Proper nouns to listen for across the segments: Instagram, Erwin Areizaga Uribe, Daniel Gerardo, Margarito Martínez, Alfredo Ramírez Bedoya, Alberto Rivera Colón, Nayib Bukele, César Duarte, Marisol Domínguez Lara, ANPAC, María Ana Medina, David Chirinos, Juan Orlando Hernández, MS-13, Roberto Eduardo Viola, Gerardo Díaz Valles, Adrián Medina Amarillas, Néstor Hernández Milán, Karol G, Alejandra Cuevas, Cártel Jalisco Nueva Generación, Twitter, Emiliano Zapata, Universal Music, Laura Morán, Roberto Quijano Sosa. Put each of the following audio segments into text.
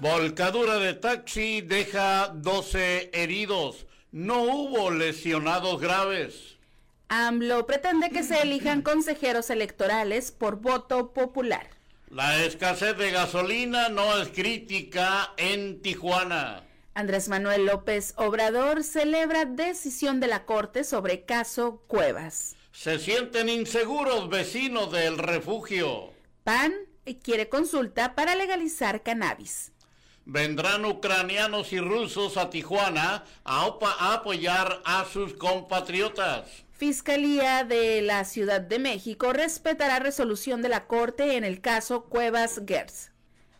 Volcadura de taxi deja 12 heridos. No hubo lesionados graves. AMLO pretende que se elijan consejeros electorales por voto popular. La escasez de gasolina no es crítica en Tijuana. Andrés Manuel López Obrador celebra decisión de la Corte sobre caso Cuevas. Se sienten inseguros vecinos del refugio. PAN quiere consulta para legalizar cannabis. Vendrán ucranianos y rusos a Tijuana a apoyar a sus compatriotas. Fiscalía de la Ciudad de México respetará resolución de la Corte en el caso Cuevas Gertz.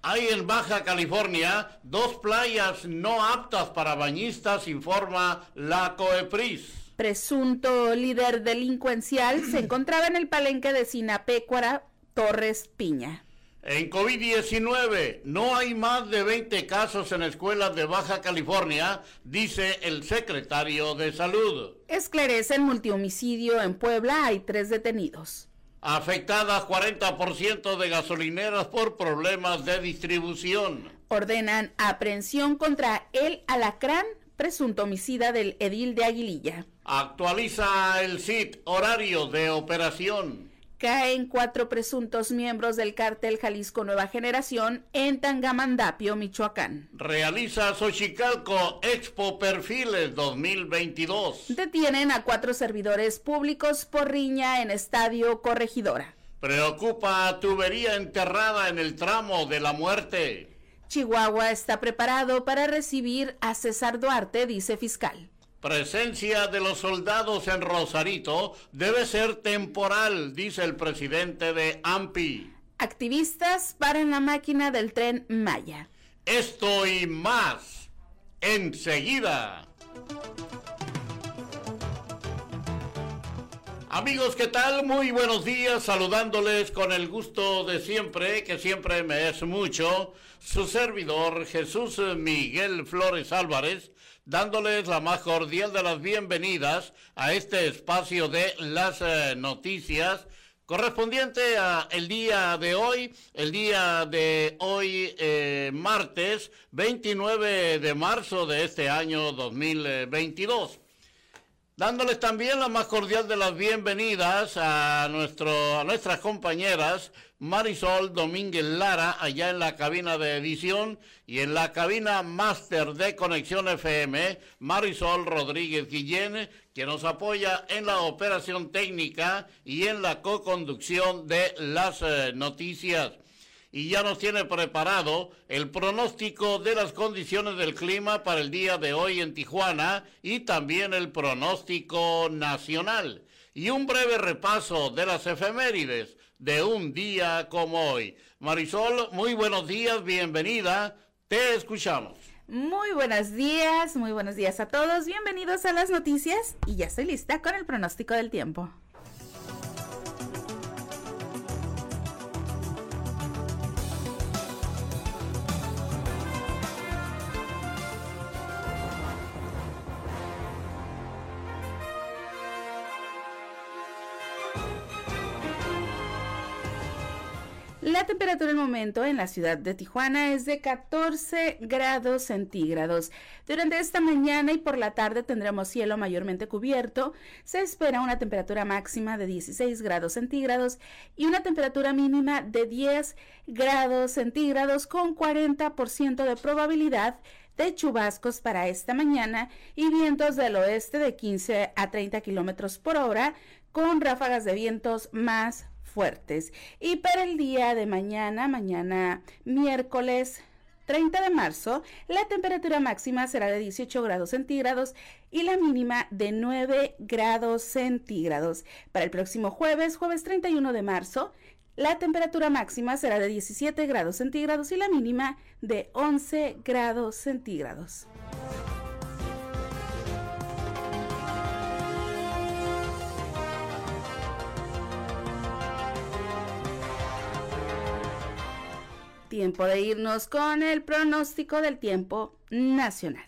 Hay en Baja California 2 playas no aptas para bañistas, informa la Coepris. Presunto líder delincuencial se encontraba en el palenque de Sinapecuara, Torres Piña. En COVID-19 no hay más de 20 casos en escuelas de Baja California, dice el secretario de Salud. Esclarecen multihomicidio en Puebla, hay 3 detenidos. Afectadas 40% de gasolineras por problemas de distribución. Ordenan aprehensión contra el alacrán, presunto homicida del edil de Aguililla. Actualiza el CIT, horario de operación. Caen 4 presuntos miembros del cártel Jalisco Nueva Generación en Tangamandapio, Michoacán. Realiza Xochicalco Expo Perfiles 2022. Detienen a 4 servidores públicos por riña en Estadio Corregidora. Preocupa tubería enterrada en el tramo de la muerte. Chihuahua está preparado para recibir a César Duarte, dice fiscal. Presencia de los soldados en Rosarito debe ser temporal, dice el presidente de AMPI. Activistas paran la máquina del tren Maya. Esto y más, enseguida. Amigos, ¿qué tal? Muy buenos días, saludándoles con el gusto de siempre, que siempre me es mucho, su servidor Jesús Miguel Flores Álvarez, dándoles la más cordial de las bienvenidas a este espacio de las noticias correspondiente a el día de hoy, martes 29 de marzo de este año 2022. Dándoles también la más cordial de las bienvenidas a nuestras compañeras Marisol Domínguez Lara, allá en la cabina de edición, y en la cabina máster de Conexión FM, Marisol Rodríguez Guillén, que nos apoya en la operación técnica y en la co-conducción de las noticias. Y ya nos tiene preparado el pronóstico de las condiciones del clima para el día de hoy en Tijuana y también el pronóstico nacional. Y un breve repaso de las efemérides de un día como hoy. Marisol, muy buenos días, bienvenida, te escuchamos. Muy buenos días a todos, bienvenidos a las noticias y ya estoy lista con el pronóstico del tiempo. La temperatura en el momento en la ciudad de Tijuana es de 14 grados centígrados. Durante esta mañana y por la tarde tendremos cielo mayormente cubierto. Se espera una temperatura máxima de 16 grados centígrados y una temperatura mínima de 10 grados centígrados con 40% de probabilidad de chubascos para esta mañana y vientos del oeste de 15 a 30 kilómetros por hora con ráfagas de vientos más fuertes. Y para el día de mañana miércoles 30 de marzo, la temperatura máxima será de 18 grados centígrados y la mínima de 9 grados centígrados. Para el próximo jueves 31 de marzo, la temperatura máxima será de 17 grados centígrados y la mínima de 11 grados centígrados. Tiempo de irnos con el pronóstico del tiempo nacional.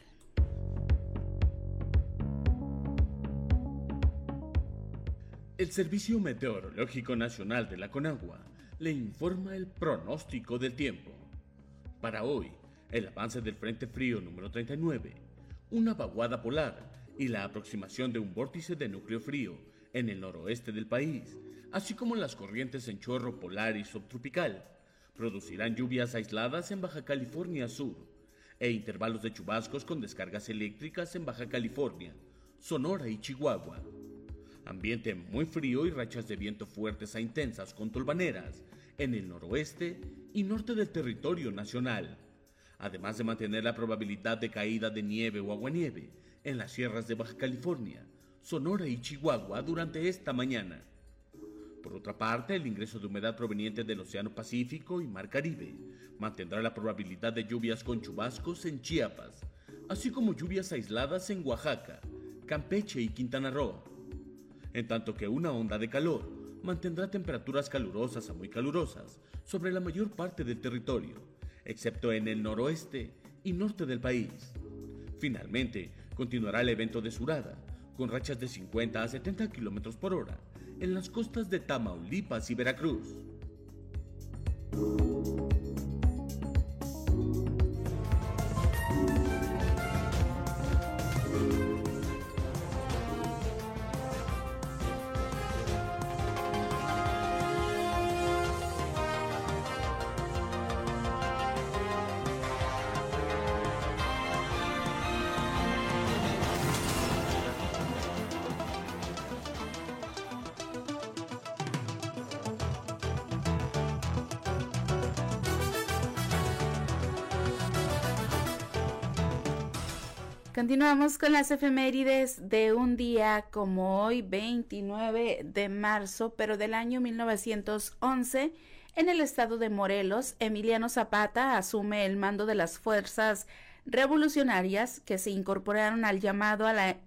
El Servicio Meteorológico Nacional de la Conagua le informa el pronóstico del tiempo. Para hoy, el avance del Frente Frío número 39, una vaguada polar y la aproximación de un vórtice de núcleo frío en el noroeste del país, así como las corrientes en chorro polar y subtropical, producirán lluvias aisladas en Baja California Sur e intervalos de chubascos con descargas eléctricas en Baja California, Sonora y Chihuahua. Ambiente muy frío y rachas de viento fuertes a intensas con tolvaneras en el noroeste y norte del territorio nacional, además de mantener la probabilidad de caída de nieve o aguanieve en las sierras de Baja California, Sonora y Chihuahua durante esta mañana. Por otra parte, el ingreso de humedad proveniente del Océano Pacífico y Mar Caribe mantendrá la probabilidad de lluvias con chubascos en Chiapas, así como lluvias aisladas en Oaxaca, Campeche y Quintana Roo. En tanto que una onda de calor mantendrá temperaturas calurosas a muy calurosas sobre la mayor parte del territorio, excepto en el noroeste y norte del país. Finalmente, continuará el evento de surada, con rachas de 50 a 70 kilómetros por hora en las costas de Tamaulipas y Veracruz. Continuamos con las efemérides de un día como hoy, 29 de marzo, pero del año 1911, en el estado de Morelos, Emiliano Zapata asume el mando de las fuerzas revolucionarias que se incorporaron al llamado a la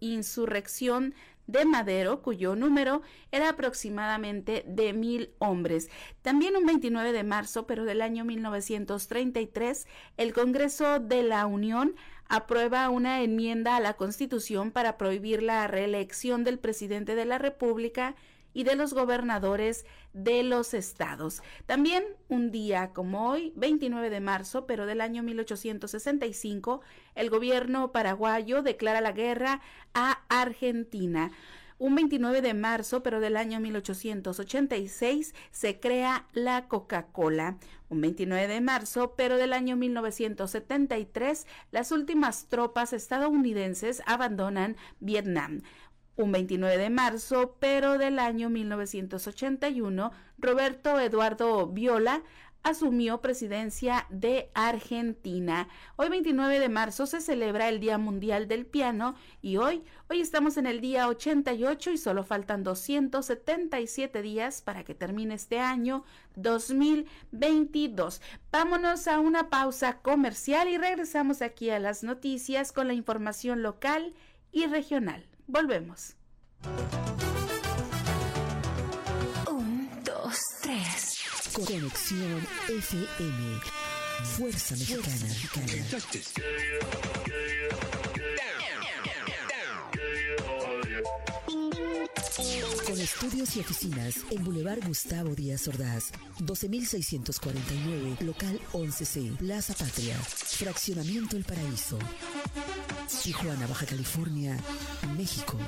insurrección de Madero, cuyo número era aproximadamente de 1,000 hombres. También un 29 de marzo, pero del año 1933, el Congreso de la Unión aprueba una enmienda a la Constitución para prohibir la reelección del presidente de la República y de los gobernadores de los estados. También un día como hoy, 29 de marzo, pero del año 1865, el gobierno paraguayo declara la guerra a Argentina. Un 29 de marzo, pero del año 1886, se crea la Coca-Cola. Un 29 de marzo, pero del año 1973, las últimas tropas estadounidenses abandonan Vietnam. Un 29 de marzo, pero del año 1981, Roberto Eduardo Viola asumió presidencia de Argentina. Hoy 29 de marzo se celebra el Día Mundial del Piano y hoy estamos en el día 88 y solo faltan 277 días para que termine este año 2022. Vámonos a una pausa comercial y regresamos aquí a las noticias con la información local y regional. Volvemos. 1, 2, 3. Conexión FM. Fuerza Mexicana. Con estudios y oficinas en Boulevard Gustavo Díaz Ordaz, 12649, local 11C, Plaza Patria, Fraccionamiento El Paraíso. Tijuana, Baja California, México.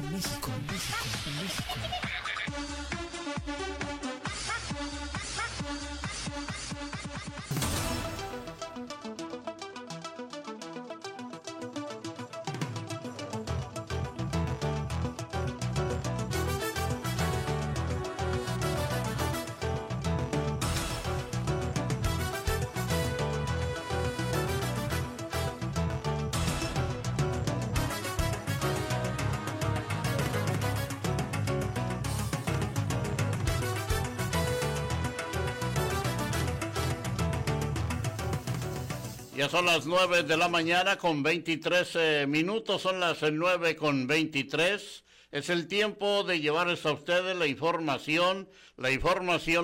Ya son las 9 de la mañana con 23 minutos, son las 9 con 23. Es el tiempo de llevarles a ustedes la información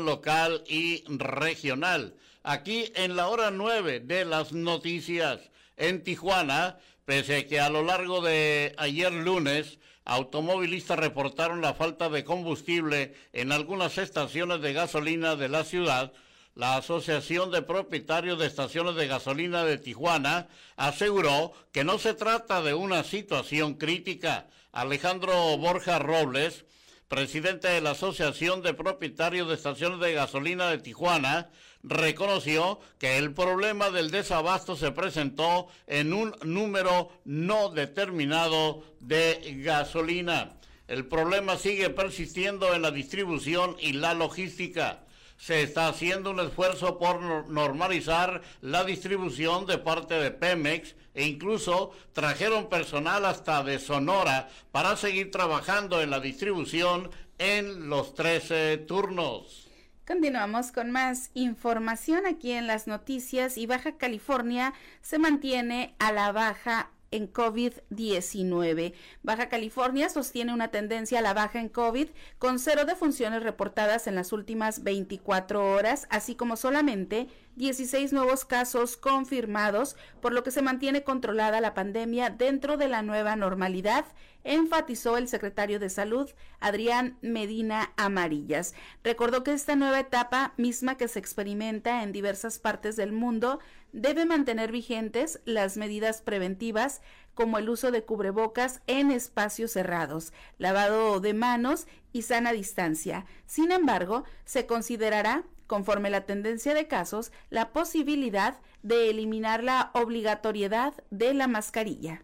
local y regional. Aquí en la hora 9 de las noticias en Tijuana, pese a que a lo largo de ayer lunes, automovilistas reportaron la falta de combustible en algunas estaciones de gasolina de la ciudad, La Asociación de Propietarios de Estaciones de Gasolina de Tijuana aseguró que no se trata de una situación crítica. Alejandro Borja Robles, presidente de la Asociación de Propietarios de Estaciones de Gasolina de Tijuana, reconoció que el problema del desabasto se presentó en un número no determinado de gasolina. El problema sigue persistiendo en la distribución y la logística. Se está haciendo un esfuerzo por normalizar la distribución de parte de Pemex e incluso trajeron personal hasta de Sonora para seguir trabajando en la distribución en los 13 turnos. Continuamos con más información aquí en las noticias y Baja California se mantiene a la baja en COVID-19. Baja California sostiene una tendencia a la baja en COVID, con 0 defunciones reportadas en las últimas 24 horas, así como solamente 16 nuevos casos confirmados, por lo que se mantiene controlada la pandemia dentro de la nueva normalidad, enfatizó el secretario de Salud, Adrián Medina Amarillas. Recordó que esta nueva etapa, misma que se experimenta en diversas partes del mundo, debe mantener vigentes las medidas preventivas como el uso de cubrebocas en espacios cerrados, lavado de manos y sana distancia. Sin embargo, se considerará, conforme la tendencia de casos, la posibilidad de eliminar la obligatoriedad de la mascarilla.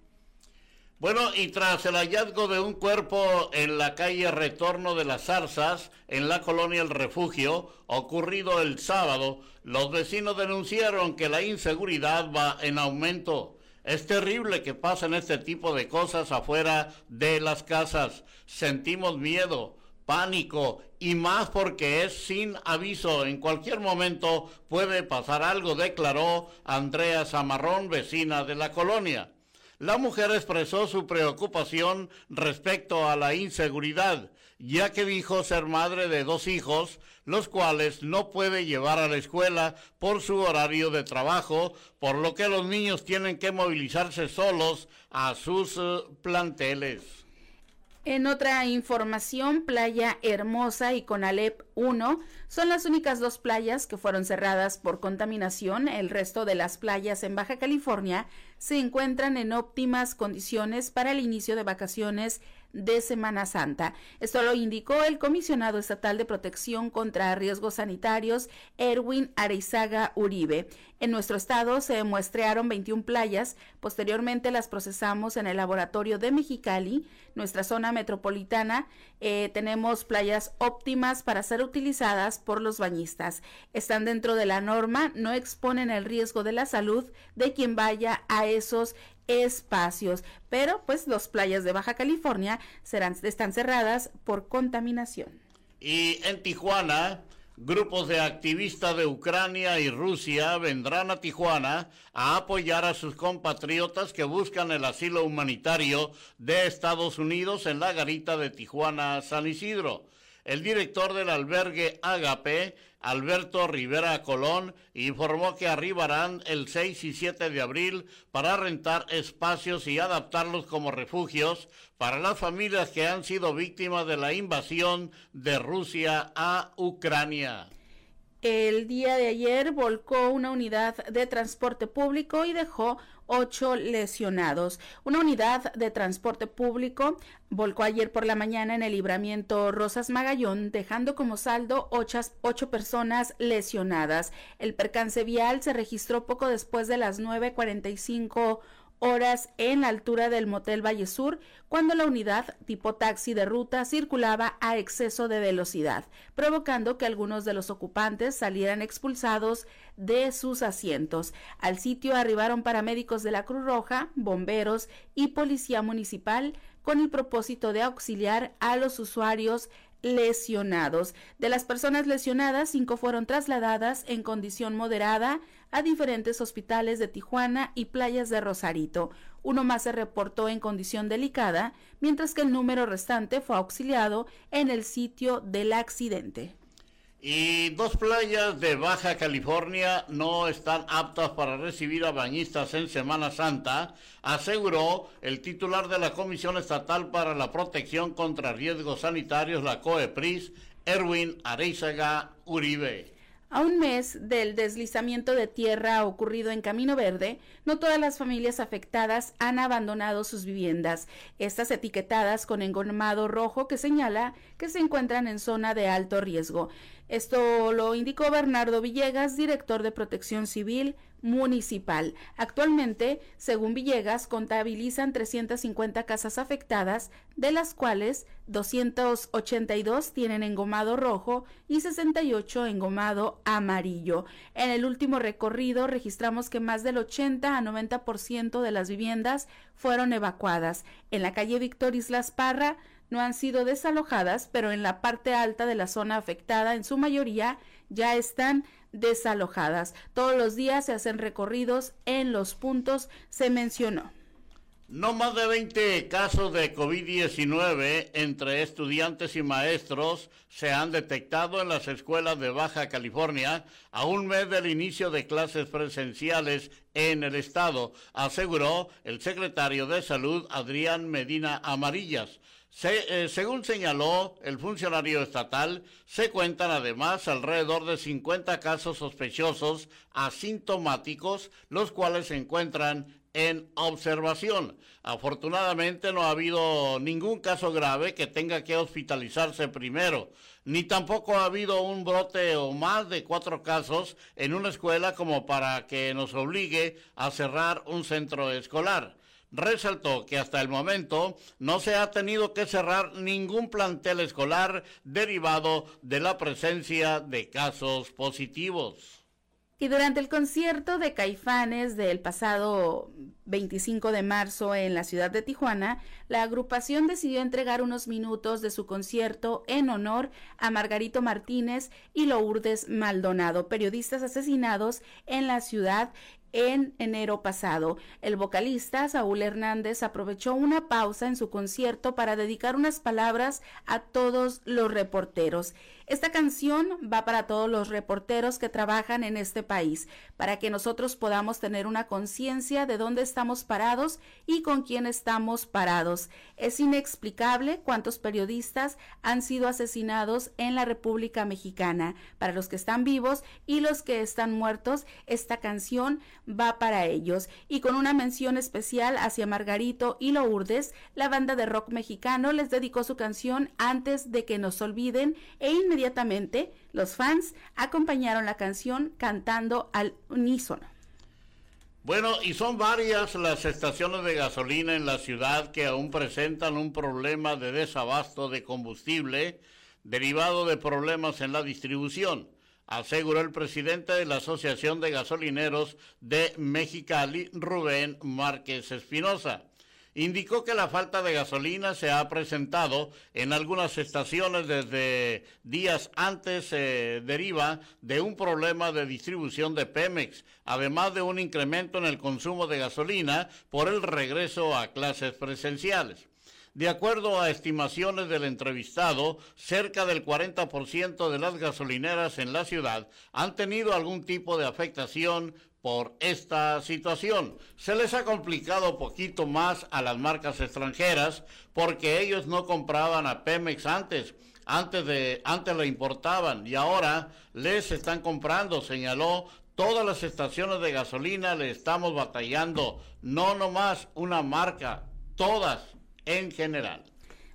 Bueno, y tras el hallazgo de un cuerpo en la calle Retorno de las Zarzas, en la colonia El Refugio, ocurrido el sábado, los vecinos denunciaron que la inseguridad va en aumento. Es terrible que pasen este tipo de cosas afuera de las casas. Sentimos miedo, pánico y más porque es sin aviso. En cualquier momento puede pasar algo, declaró Andrea Zamarrón, vecina de la colonia. La mujer expresó su preocupación respecto a la inseguridad, ya que dijo ser madre de 2 hijos, los cuales no puede llevar a la escuela por su horario de trabajo, por lo que los niños tienen que movilizarse solos a sus planteles. En otra información, Playa Hermosa y Conalep 1 son las únicas 2 playas que fueron cerradas por contaminación. El resto de las playas en Baja California se encuentran en óptimas condiciones para el inicio de vacaciones de Semana Santa. Esto lo indicó el comisionado estatal de protección contra riesgos sanitarios, Erwin Areizaga Uribe. En nuestro estado se muestrearon 21 playas, posteriormente las procesamos en el laboratorio de Mexicali, nuestra zona metropolitana. Tenemos playas óptimas para ser utilizadas por los bañistas. Están dentro de la norma, no exponen el riesgo de la salud de quien vaya a esos espacios, pero pues las playas de Baja California están cerradas por contaminación. Y en Tijuana, grupos de activistas de Ucrania y Rusia vendrán a Tijuana a apoyar a sus compatriotas que buscan el asilo humanitario de Estados Unidos en la garita de Tijuana, San Isidro. El director del albergue Ágape, Alberto Rivera Colón, informó que arribarán el 6 y 7 de abril para rentar espacios y adaptarlos como refugios para las familias que han sido víctimas de la invasión de Rusia a Ucrania. El día de ayer volcó una unidad de transporte público y dejó 8 lesionados. Una unidad de transporte público volcó ayer por la mañana en el libramiento Rosas Magallón, dejando como saldo 8 personas lesionadas. El percance vial se registró poco después de las 9:45 horas en la altura del Motel Valle Sur, cuando la unidad tipo taxi de ruta circulaba a exceso de velocidad, provocando que algunos de los ocupantes salieran expulsados de sus asientos. Al sitio arribaron paramédicos de la Cruz Roja, bomberos y policía municipal con el propósito de auxiliar a los usuarios lesionados. De las personas lesionadas, 5 fueron trasladadas en condición moderada a diferentes hospitales de Tijuana y playas de Rosarito. Uno más se reportó en condición delicada, mientras que el número restante fue auxiliado en el sitio del accidente. Y 2 playas de Baja California no están aptas para recibir a bañistas en Semana Santa, aseguró el titular de la Comisión Estatal para la Protección contra Riesgos Sanitarios, la Coepris, Erwin Areizaga Uribe. A un mes del deslizamiento de tierra ocurrido en Camino Verde, no todas las familias afectadas han abandonado sus viviendas, estas etiquetadas con engomado rojo que señala que se encuentran en zona de alto riesgo. Esto lo indicó Bernardo Villegas, director de Protección Civil Municipal. Actualmente, según Villegas, contabilizan 350 casas afectadas, de las cuales 282 tienen engomado rojo y 68 engomado amarillo. En el último recorrido registramos que más del 80 a 90% de las viviendas fueron evacuadas. En la calle Víctor Islas Parra no han sido desalojadas, pero en la parte alta de la zona afectada, en su mayoría, ya están desalojadas. Todos los días se hacen recorridos en los puntos, se mencionó. No más de 20 casos de COVID-19 entre estudiantes y maestros se han detectado en las escuelas de Baja California a un mes del inicio de clases presenciales en el estado, aseguró el secretario de Salud Adrián Medina Amarillas. Según señaló el funcionario estatal, se cuentan además alrededor de 50 casos sospechosos asintomáticos, los cuales se encuentran en observación. Afortunadamente no ha habido ningún caso grave que tenga que hospitalizarse primero, ni tampoco ha habido un brote o más de 4 casos en una escuela como para que nos obligue a cerrar un centro escolar. Resaltó que hasta el momento no se ha tenido que cerrar ningún plantel escolar derivado de la presencia de casos positivos. Y durante el concierto de Caifanes del pasado 25 de marzo en la ciudad de Tijuana, la agrupación decidió entregar unos minutos de su concierto en honor a Margarito Martínez y Lourdes Maldonado, periodistas asesinados en la ciudad en enero pasado. El vocalista Saúl Hernández aprovechó una pausa en su concierto para dedicar unas palabras a todos los reporteros. Esta canción va para todos los reporteros que trabajan en este país, para que nosotros podamos tener una conciencia de dónde estamos parados y con quién estamos parados. Es inexplicable cuántos periodistas han sido asesinados en la República Mexicana. Para los que están vivos y los que están muertos, esta canción va para ellos. Y con una mención especial hacia Margarito y Lourdes, la banda de rock mexicano les dedicó su canción Antes de que nos olviden, e inmediatamente los fans acompañaron la canción cantando al unísono. Bueno, y son varias las estaciones de gasolina en la ciudad que aún presentan un problema de desabasto de combustible derivado de problemas en la distribución, aseguró el presidente de la Asociación de Gasolineros de Mexicali, Rubén Márquez Espinosa. Indicó que la falta de gasolina se ha presentado en algunas estaciones desde días antes, deriva de un problema de distribución de Pemex, además de un incremento en el consumo de gasolina por el regreso a clases presenciales. De acuerdo a estimaciones del entrevistado, cerca del 40% de las gasolineras en la ciudad han tenido algún tipo de afectación por esta situación. Se les ha complicado poquito más a las marcas extranjeras porque ellos no compraban a Pemex antes la importaban y ahora les están comprando, señaló. Todas las estaciones de gasolina le estamos batallando, no nomás una marca, todas en general.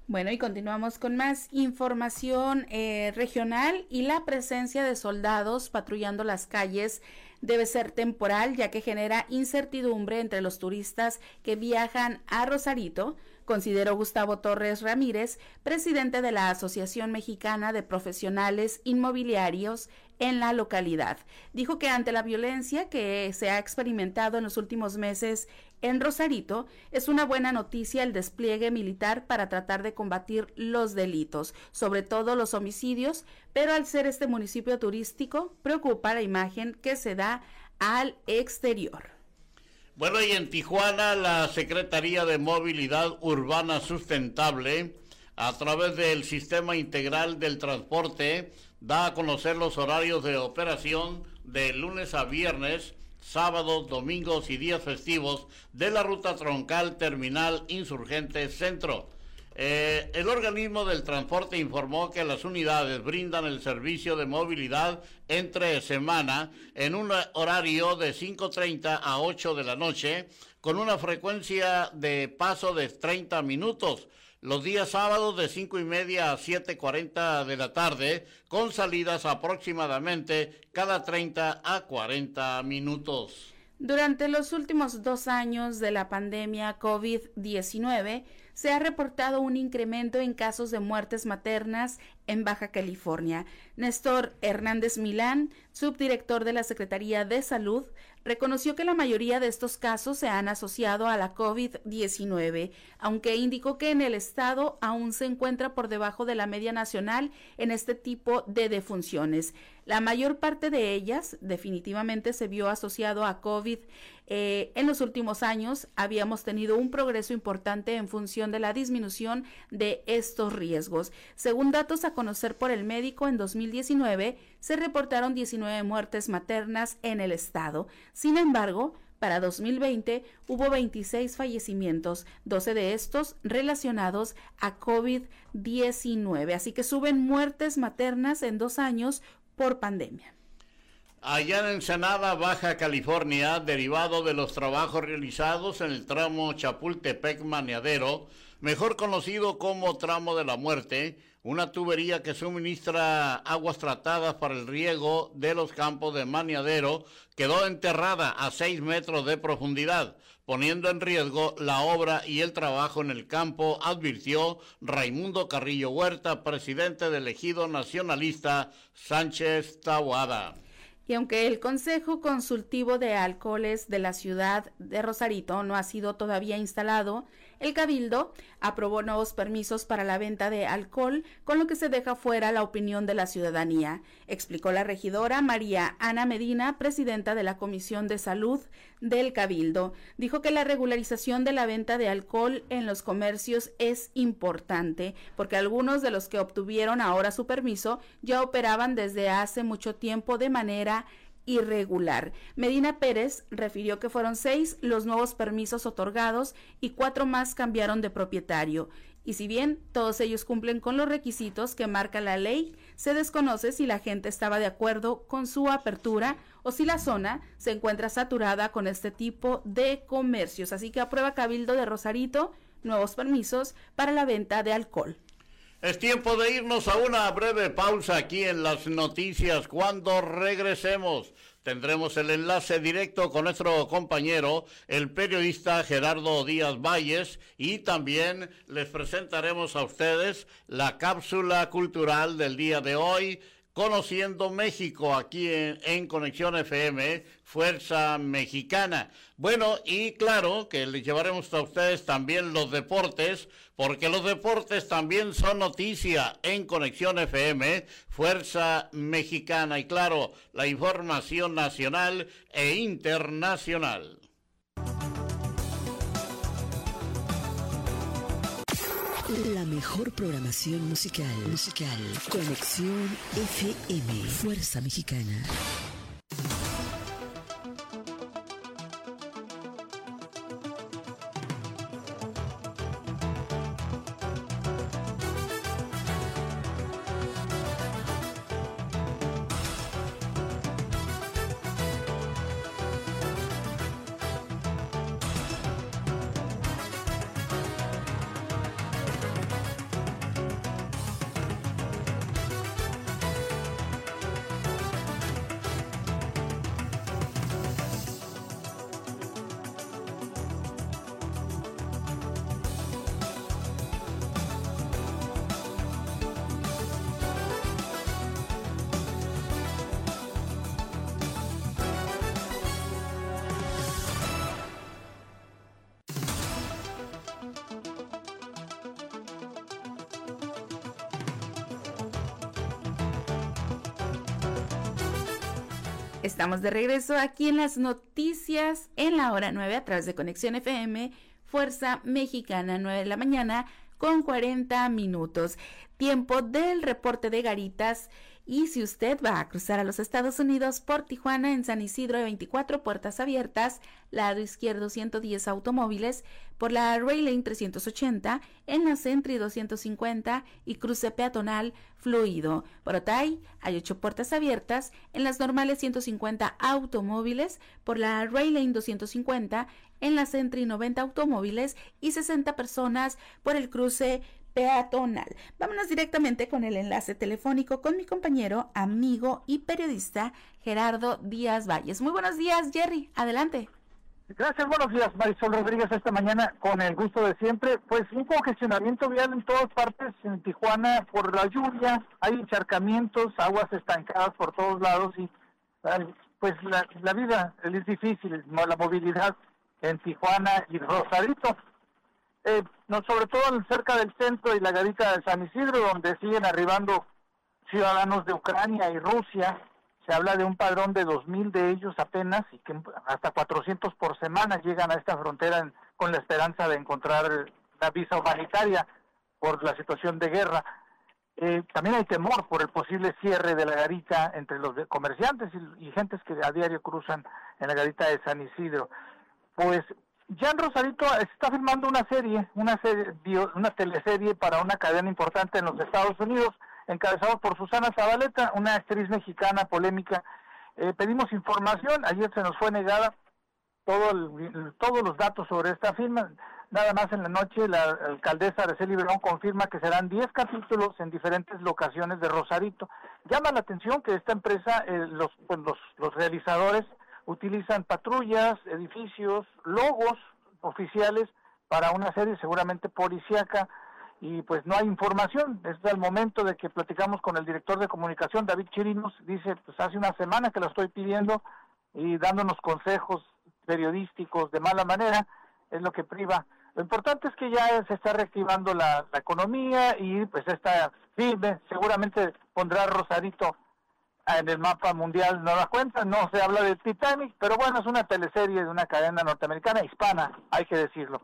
Bueno, y continuamos con más información regional, y la presencia de soldados patrullando las calles debe ser temporal, ya que genera incertidumbre entre los turistas que viajan a Rosarito, consideró Gustavo Torres Ramírez, presidente de la Asociación Mexicana de Profesionales Inmobiliarios en la localidad. Dijo que ante la violencia que se ha experimentado en los últimos meses en Rosarito, es una buena noticia el despliegue militar para tratar de combatir los delitos, sobre todo los homicidios, pero al ser este municipio turístico, preocupa la imagen que se da al exterior. Bueno, y en Tijuana, la Secretaría de Movilidad Urbana Sustentable, a través del Sistema Integral del Transporte, da a conocer los horarios de operación de lunes a viernes, sábados, domingos y días festivos de la ruta troncal Terminal Insurgente Centro. El organismo del transporte informó que las unidades brindan el servicio de movilidad entre semana en un horario de 5:30 a 8 de la noche con una frecuencia de paso de 30 minutos. Los días sábados de 5:30 a 7:40 de la tarde, con salidas aproximadamente cada 30 a 40 minutos. Durante los últimos 2 años de la pandemia COVID-19, se ha reportado un incremento en casos de muertes maternas en Baja California. Néstor Hernández Milán, subdirector de la Secretaría de Salud, reconoció que la mayoría de estos casos se han asociado a la COVID-19, aunque indicó que en el estado aún se encuentra por debajo de la media nacional en este tipo de defunciones. La mayor parte de ellas definitivamente se vio asociado a COVID. En los últimos años habíamos tenido un progreso importante en función de la disminución de estos riesgos. Según datos a conocer por el médico, en 2019 se reportaron 19 muertes maternas en el estado. Sin embargo, para 2020 hubo 26 fallecimientos, 12 de estos relacionados a COVID-19. Así que suben muertes maternas en 2 años por pandemia. Allá en Ensenada, Baja California, derivado de los trabajos realizados en el tramo Chapultepec-Maneadero, mejor conocido como Tramo de la Muerte, una tubería que suministra aguas tratadas para el riego de los campos de Maneadero quedó enterrada a 6 metros de profundidad, poniendo en riesgo la obra y el trabajo en el campo, advirtió Raimundo Carrillo Huerta, presidente del ejido nacionalista Sánchez Taboada. Y aunque el Consejo Consultivo de Alcoholes de la ciudad de Rosarito no ha sido todavía instalado, el Cabildo aprobó nuevos permisos para la venta de alcohol, con lo que se deja fuera la opinión de la ciudadanía, explicó la regidora María Ana Medina, presidenta de la Comisión de Salud del Cabildo. Dijo que la regularización de la venta de alcohol en los comercios es importante, porque algunos de los que obtuvieron ahora su permiso ya operaban desde hace mucho tiempo de manera irregular. Medina Pérez refirió que fueron 6 los nuevos permisos otorgados y 4 más cambiaron de propietario. Y si bien todos ellos cumplen con los requisitos que marca la ley, se desconoce si la gente estaba de acuerdo con su apertura o si la zona se encuentra saturada con este tipo de comercios. Así que aprueba Cabildo de Rosarito nuevos permisos para la venta de alcohol. Es tiempo de irnos a una breve pausa aquí en las noticias. Cuando regresemos, tendremos el enlace directo con nuestro compañero, el periodista Gerardo Díaz Valles, y también les presentaremos a ustedes la cápsula cultural del día de hoy, Conociendo México, aquí en Conexión FM, Fuerza Mexicana. Bueno, y claro que les llevaremos a ustedes también los deportes, porque los deportes también son noticia en Conexión FM, Fuerza Mexicana. Y claro, la información nacional e internacional. La mejor programación musical. Conexión FM, Fuerza Mexicana. Estamos de regreso aquí en las noticias en la hora 9 a través de Conexión FM, Fuerza Mexicana, 9 de la mañana con 40 minutos. Tiempo del reporte de garitas Y si usted va a cruzar a los Estados Unidos por Tijuana, en San Isidro hay 24 puertas abiertas, lado izquierdo 110 automóviles, por la Rail Lane 380, en la Sentry 250 y cruce peatonal fluido. Por Otay hay 8 puertas abiertas, en las normales 150 automóviles, por la Rail Lane 250, en la Sentry 90 automóviles y 60 personas por el cruce peatonal. Vámonos directamente con el enlace telefónico con mi compañero, amigo y periodista Gerardo Díaz Valles. Muy buenos días, Jerry, adelante. Gracias, buenos días, Marisol Rodríguez. Esta mañana, con el gusto de siempre, pues un congestionamiento vial en todas partes, en Tijuana, por la lluvia, hay encharcamientos, aguas estancadas por todos lados y pues la vida es difícil, la movilidad en Tijuana y Rosarito. No, sobre todo cerca del centro y la garita de San Isidro, donde siguen arribando ciudadanos de Ucrania y Rusia. Se habla de un padrón de 2,000 de ellos apenas, y que hasta 400 por semana llegan a esta frontera con la esperanza de encontrar la visa humanitaria por la situación de guerra. También hay temor por el posible cierre de la garita entre los comerciantes y gentes que a diario cruzan en la garita de San Isidro. Pues ya en Rosarito está filmando una teleserie para una cadena importante en los Estados Unidos, encabezado por Susana Zabaleta, una actriz mexicana polémica. Pedimos información, ayer se nos fue negada todos los datos sobre esta firma. Nada más en la noche la alcaldesa Araceli Berón confirma que serán 10 capítulos en diferentes locaciones de Rosarito. Llama la atención que esta empresa, los realizadores, utilizan patrullas, edificios, logos oficiales para una serie seguramente policíaca, y pues no hay información. Es al momento de que platicamos con el director de comunicación, David Chirinos, dice, pues hace una semana que lo estoy pidiendo y dándonos consejos periodísticos de mala manera, es lo que priva. Lo importante es que ya se está reactivando la economía y pues esta firme seguramente pondrá Rosarito en el mapa mundial. No da cuenta, no se habla del Titanic, pero bueno, es una teleserie de una cadena norteamericana, hispana, hay que decirlo.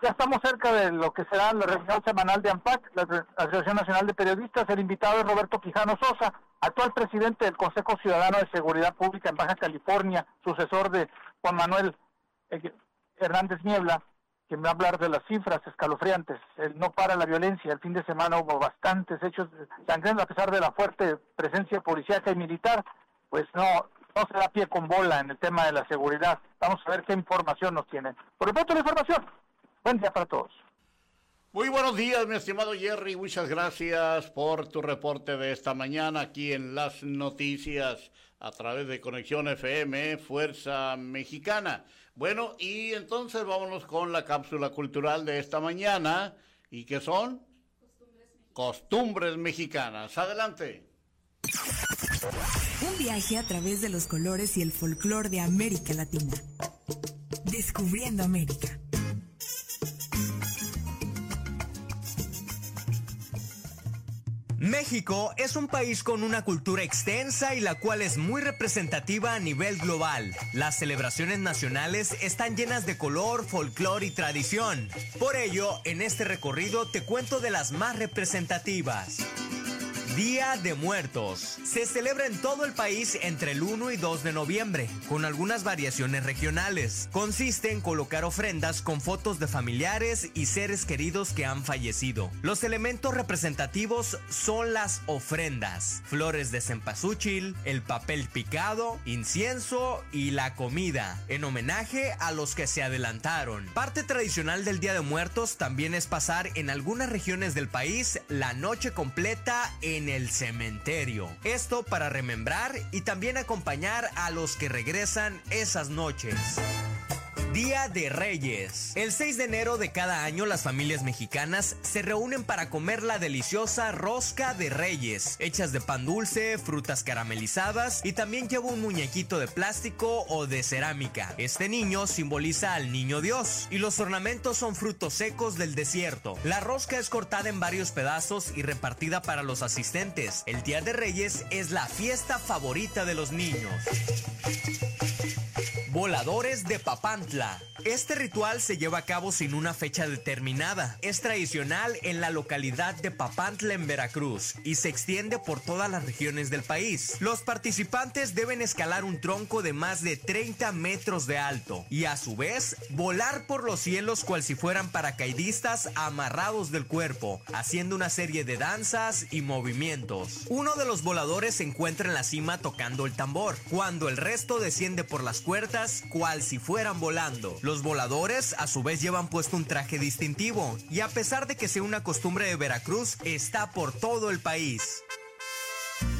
Ya estamos cerca de lo que será la reunión semanal de ANPAC, la Asociación Nacional de Periodistas. El invitado es Roberto Quijano Sosa, actual presidente del Consejo Ciudadano de Seguridad Pública en Baja California, sucesor de Juan Manuel Hernández Niebla, quien va a hablar de las cifras escalofriantes. No para la violencia. El fin de semana hubo bastantes hechos sangrientos, a pesar de la fuerte presencia policiaca y militar. Pues no se da pie con bola en el tema de la seguridad. Vamos a ver qué información nos tienen. Por el punto de información, buen día para todos. Muy buenos días, mi estimado Jerry. Muchas gracias por tu reporte de esta mañana aquí en Las Noticias a través de Conexión FM, Fuerza Mexicana. Bueno, y entonces vámonos con la cápsula cultural de esta mañana. ¿Y qué son? Costumbres mexicanas. Adelante. Un viaje a través de los colores y el folclore de América Latina. Descubriendo América. México es un país con una cultura extensa y la cual es muy representativa a nivel global. Las celebraciones nacionales están llenas de color, folclor y tradición. Por ello, en este recorrido te cuento de las más representativas. Día de Muertos. Se celebra en todo el país entre el 1 y 2 de noviembre, con algunas variaciones regionales. Consiste en colocar ofrendas con fotos de familiares y seres queridos que han fallecido. Los elementos representativos son las ofrendas, flores de cempasúchil, el papel picado, incienso y la comida, en homenaje a los que se adelantaron. Parte tradicional del Día de Muertos también es pasar en algunas regiones del país la noche completa en el cementerio. Esto para remembrar y también acompañar a los que regresan esas noches. Día de Reyes. El 6 de enero de cada año las familias mexicanas se reúnen para comer la deliciosa rosca de reyes, hechas de pan dulce, frutas caramelizadas y también lleva un muñequito de plástico o de cerámica. Este niño simboliza al niño Dios y los ornamentos son frutos secos del desierto. La rosca es cortada en varios pedazos y repartida para los asistentes. El Día de Reyes es la fiesta favorita de los niños. voladores de Papantla. Este ritual se lleva a cabo sin una fecha determinada. Es tradicional en la localidad de Papantla, en Veracruz, y se extiende por todas las regiones del país. Los participantes deben escalar un tronco de más de 30 metros de alto y a su vez volar por los cielos cual si fueran paracaidistas amarrados del cuerpo, haciendo una serie de danzas y movimientos. Uno de los voladores se encuentra en la cima tocando el tambor, cuando el resto desciende por las cuerdas cual si fueran volando. Los voladores a su vez llevan puesto un traje distintivo y, a pesar de que sea una costumbre de Veracruz, está por todo el país.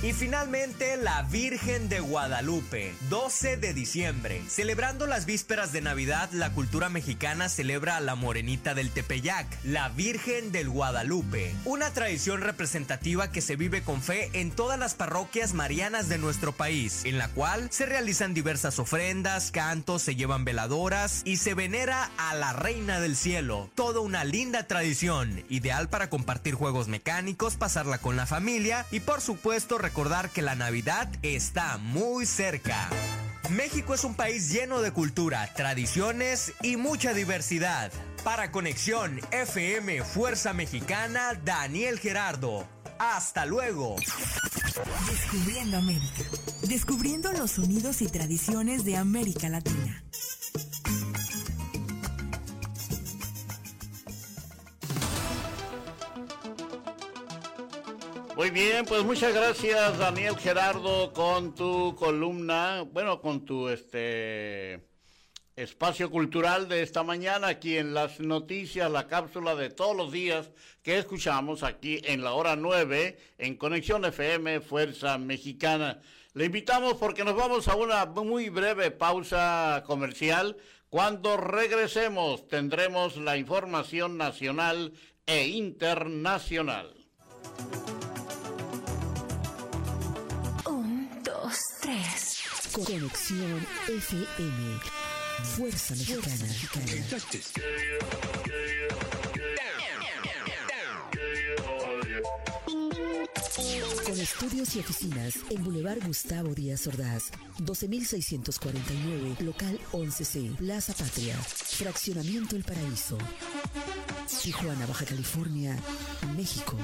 Y finalmente, la Virgen de Guadalupe, 12 de diciembre. Celebrando las vísperas de Navidad, la cultura mexicana celebra a la Morenita del Tepeyac, la Virgen del Guadalupe, una tradición representativa que se vive con fe en todas las parroquias marianas de nuestro país, en la cual se realizan diversas ofrendas, cantos, se llevan veladoras y se venera a la Reina del Cielo. Toda una linda tradición, ideal para compartir juegos mecánicos, pasarla con la familia y, por supuesto, recordar que la Navidad está muy cerca. México es un país lleno de cultura, tradiciones y mucha diversidad. Para Conexión FM Fuerza Mexicana, Daniel Gerardo. ¡Hasta luego! Descubriendo América. Descubriendo los sonidos y tradiciones de América Latina. Muy bien, pues muchas gracias, Daniel Gerardo, con tu columna, bueno, con tu espacio cultural de esta mañana aquí en las noticias, la cápsula de todos los días que escuchamos aquí en la hora 9 en Conexión FM Fuerza Mexicana. Le invitamos porque nos vamos a una muy breve pausa comercial. Cuando regresemos tendremos la información nacional e internacional. 2, 3. Conexión FM Fuerza Mexicana. Con estudios y oficinas en Boulevard Gustavo Díaz Ordaz, 12649, local 11C, Plaza Patria, Fraccionamiento El Paraíso, Tijuana, Baja California, México.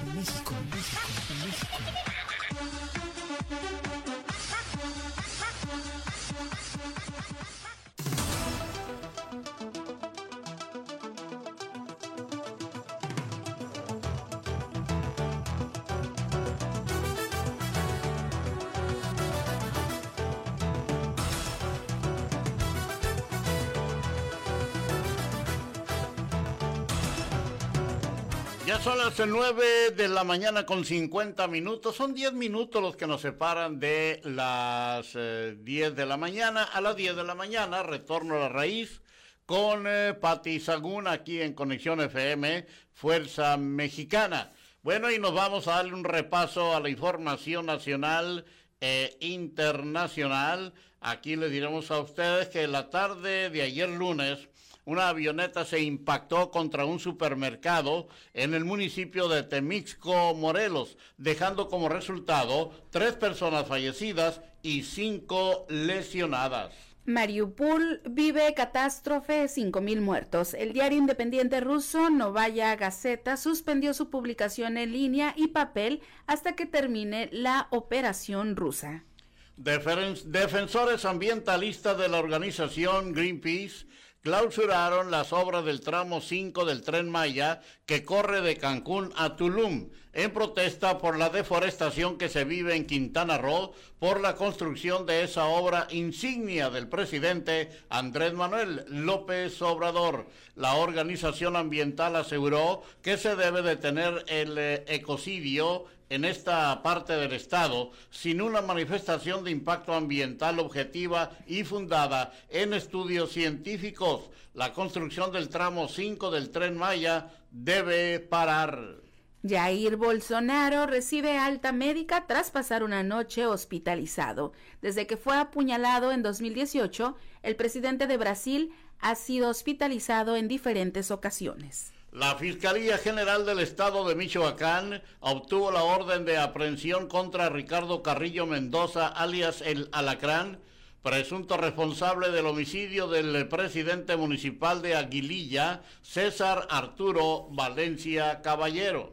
Son las 9 de la mañana con 50 minutos, son 10 minutos los que nos separan de las 10 de la mañana a las 10 de la mañana, retorno a la raíz con Pati Sagún aquí en Conexión FM Fuerza Mexicana. Bueno, y nos vamos a darle un repaso a la información nacional e internacional. Aquí les diremos a ustedes que la tarde de ayer lunes, una avioneta se impactó contra un supermercado en el municipio de Temixco, Morelos, dejando como resultado 3 personas fallecidas y 5 lesionadas. Mariupol vive catástrofe, 5,000 muertos. El diario independiente ruso Novaya Gazeta suspendió su publicación en línea y papel hasta que termine la operación rusa. Defensores ambientalistas de la organización Greenpeace clausuraron las obras del tramo 5 del Tren Maya que corre de Cancún a Tulum en protesta por la deforestación que se vive en Quintana Roo por la construcción de esa obra insignia del presidente Andrés Manuel López Obrador. La organización ambiental aseguró que se debe detener el ecocidio en esta parte del estado, sin una manifestación de impacto ambiental objetiva y fundada en estudios científicos. La construcción del tramo 5 del Tren Maya debe parar. Jair Bolsonaro recibe alta médica tras pasar una noche hospitalizado. Desde que fue apuñalado en 2018, el presidente de Brasil ha sido hospitalizado en diferentes ocasiones. La Fiscalía General del Estado de Michoacán obtuvo la orden de aprehensión contra Ricardo Carrillo Mendoza, alias El Alacrán, presunto responsable del homicidio del presidente municipal de Aguililla, César Arturo Valencia Caballero.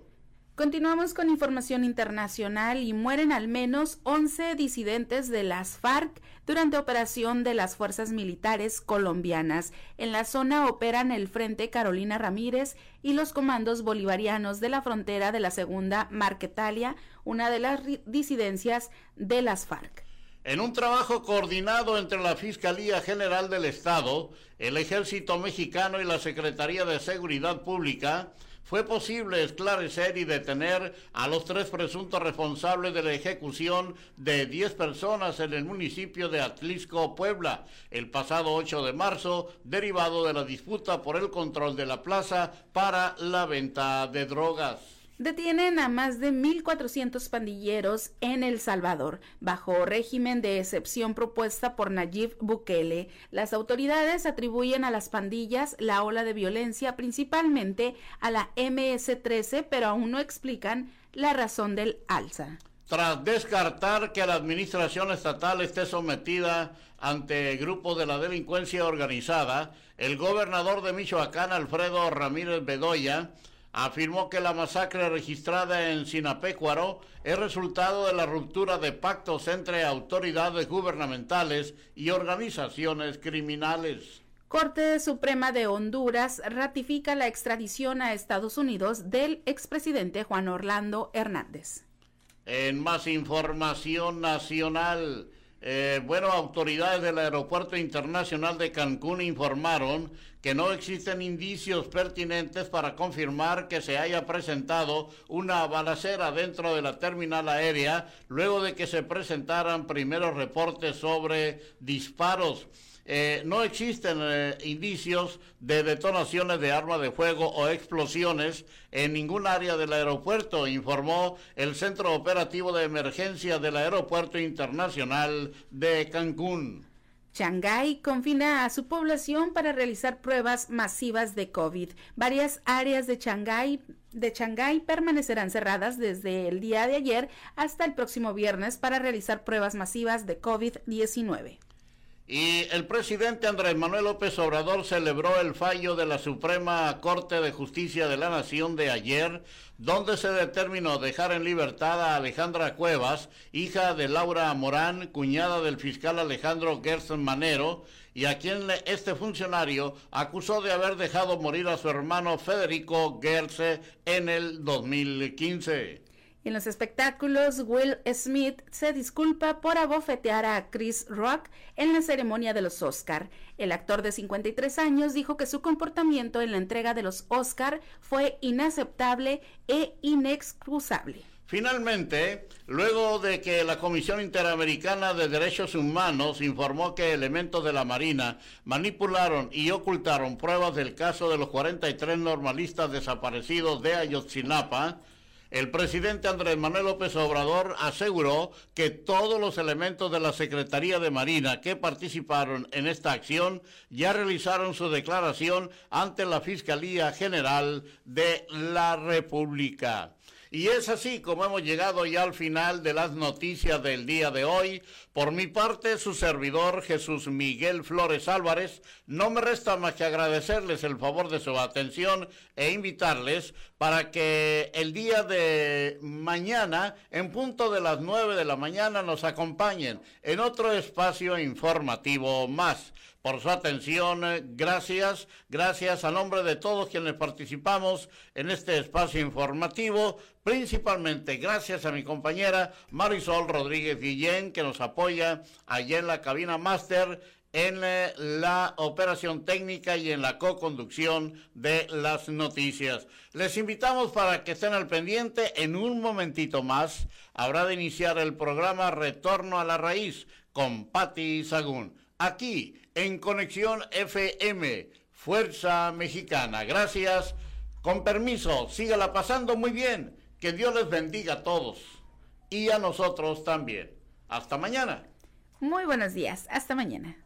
Continuamos con información internacional y mueren al menos 11 disidentes de las FARC durante operación de las fuerzas militares colombianas. En la zona operan el Frente Carolina Ramírez y los comandos bolivarianos de la frontera de la segunda Marquetalia, una de las disidencias de las FARC. En un trabajo coordinado entre la Fiscalía General del Estado, el Ejército Mexicano y la Secretaría de Seguridad Pública, fue posible esclarecer y detener a los 3 presuntos responsables de la ejecución de 10 personas en el municipio de Atlixco, Puebla, el pasado 8 de marzo, derivado de la disputa por el control de la plaza para la venta de drogas. Detienen a más de 1,400 pandilleros en El Salvador, bajo régimen de excepción propuesta por Nayib Bukele. Las autoridades atribuyen a las pandillas la ola de violencia, principalmente a la MS-13, pero aún no explican la razón del alza. Tras descartar que la administración estatal esté sometida ante grupos de la delincuencia organizada, el gobernador de Michoacán, Alfredo Ramírez Bedoya, afirmó que la masacre registrada en Sinapecuaro es resultado de la ruptura de pactos entre autoridades gubernamentales y organizaciones criminales. Corte Suprema de Honduras ratifica la extradición a Estados Unidos del expresidente Juan Orlando Hernández. En más información nacional, autoridades del Aeropuerto Internacional de Cancún informaron que no existen indicios pertinentes para confirmar que se haya presentado una balacera dentro de la terminal aérea, luego de que se presentaran primeros reportes sobre disparos. No existen indicios de detonaciones de armas de fuego o explosiones en ningún área del aeropuerto, informó el Centro Operativo de Emergencia del Aeropuerto Internacional de Cancún. Shanghái confina a su población para realizar pruebas masivas de COVID. Varias áreas de Shanghái permanecerán cerradas desde el día de ayer hasta el próximo viernes para realizar pruebas masivas de COVID-19. Y el presidente Andrés Manuel López Obrador celebró el fallo de la Suprema Corte de Justicia de la Nación de ayer, donde se determinó dejar en libertad a Alejandra Cuevas, hija de Laura Morán, cuñada del fiscal Alejandro Gerson Manero, y a quien este funcionario acusó de haber dejado morir a su hermano Federico Gerson en el 2015. En los espectáculos, Will Smith se disculpa por abofetear a Chris Rock en la ceremonia de los Oscar. El actor de 53 años dijo que su comportamiento en la entrega de los Oscar fue inaceptable e inexcusable. Finalmente, luego de que la Comisión Interamericana de Derechos Humanos informó que elementos de la Marina manipularon y ocultaron pruebas del caso de los 43 normalistas desaparecidos de Ayotzinapa, el presidente Andrés Manuel López Obrador aseguró que todos los elementos de la Secretaría de Marina que participaron en esta acción ya realizaron su declaración ante la Fiscalía General de la República. Y es así como hemos llegado ya al final de las noticias del día de hoy. Por mi parte, su servidor Jesús Miguel Flores Álvarez, no me resta más que agradecerles el favor de su atención e invitarles para que el día de mañana, en punto de las 9:00 a.m, nos acompañen en otro espacio informativo más. Por su atención, gracias a nombre de todos quienes participamos en este espacio informativo, principalmente gracias a mi compañera Marisol Rodríguez Guillén, que nos apoya allá en la cabina máster, en la operación técnica y en la co-conducción de las noticias. Les invitamos para que estén al pendiente. En un momentito más habrá de iniciar el programa Retorno a la Raíz con Patti Sagún, aquí en Conexión FM, Fuerza Mexicana. Gracias, con permiso, sígala pasando muy bien, que Dios les bendiga a todos y a nosotros también. Hasta mañana. Muy buenos días, hasta mañana.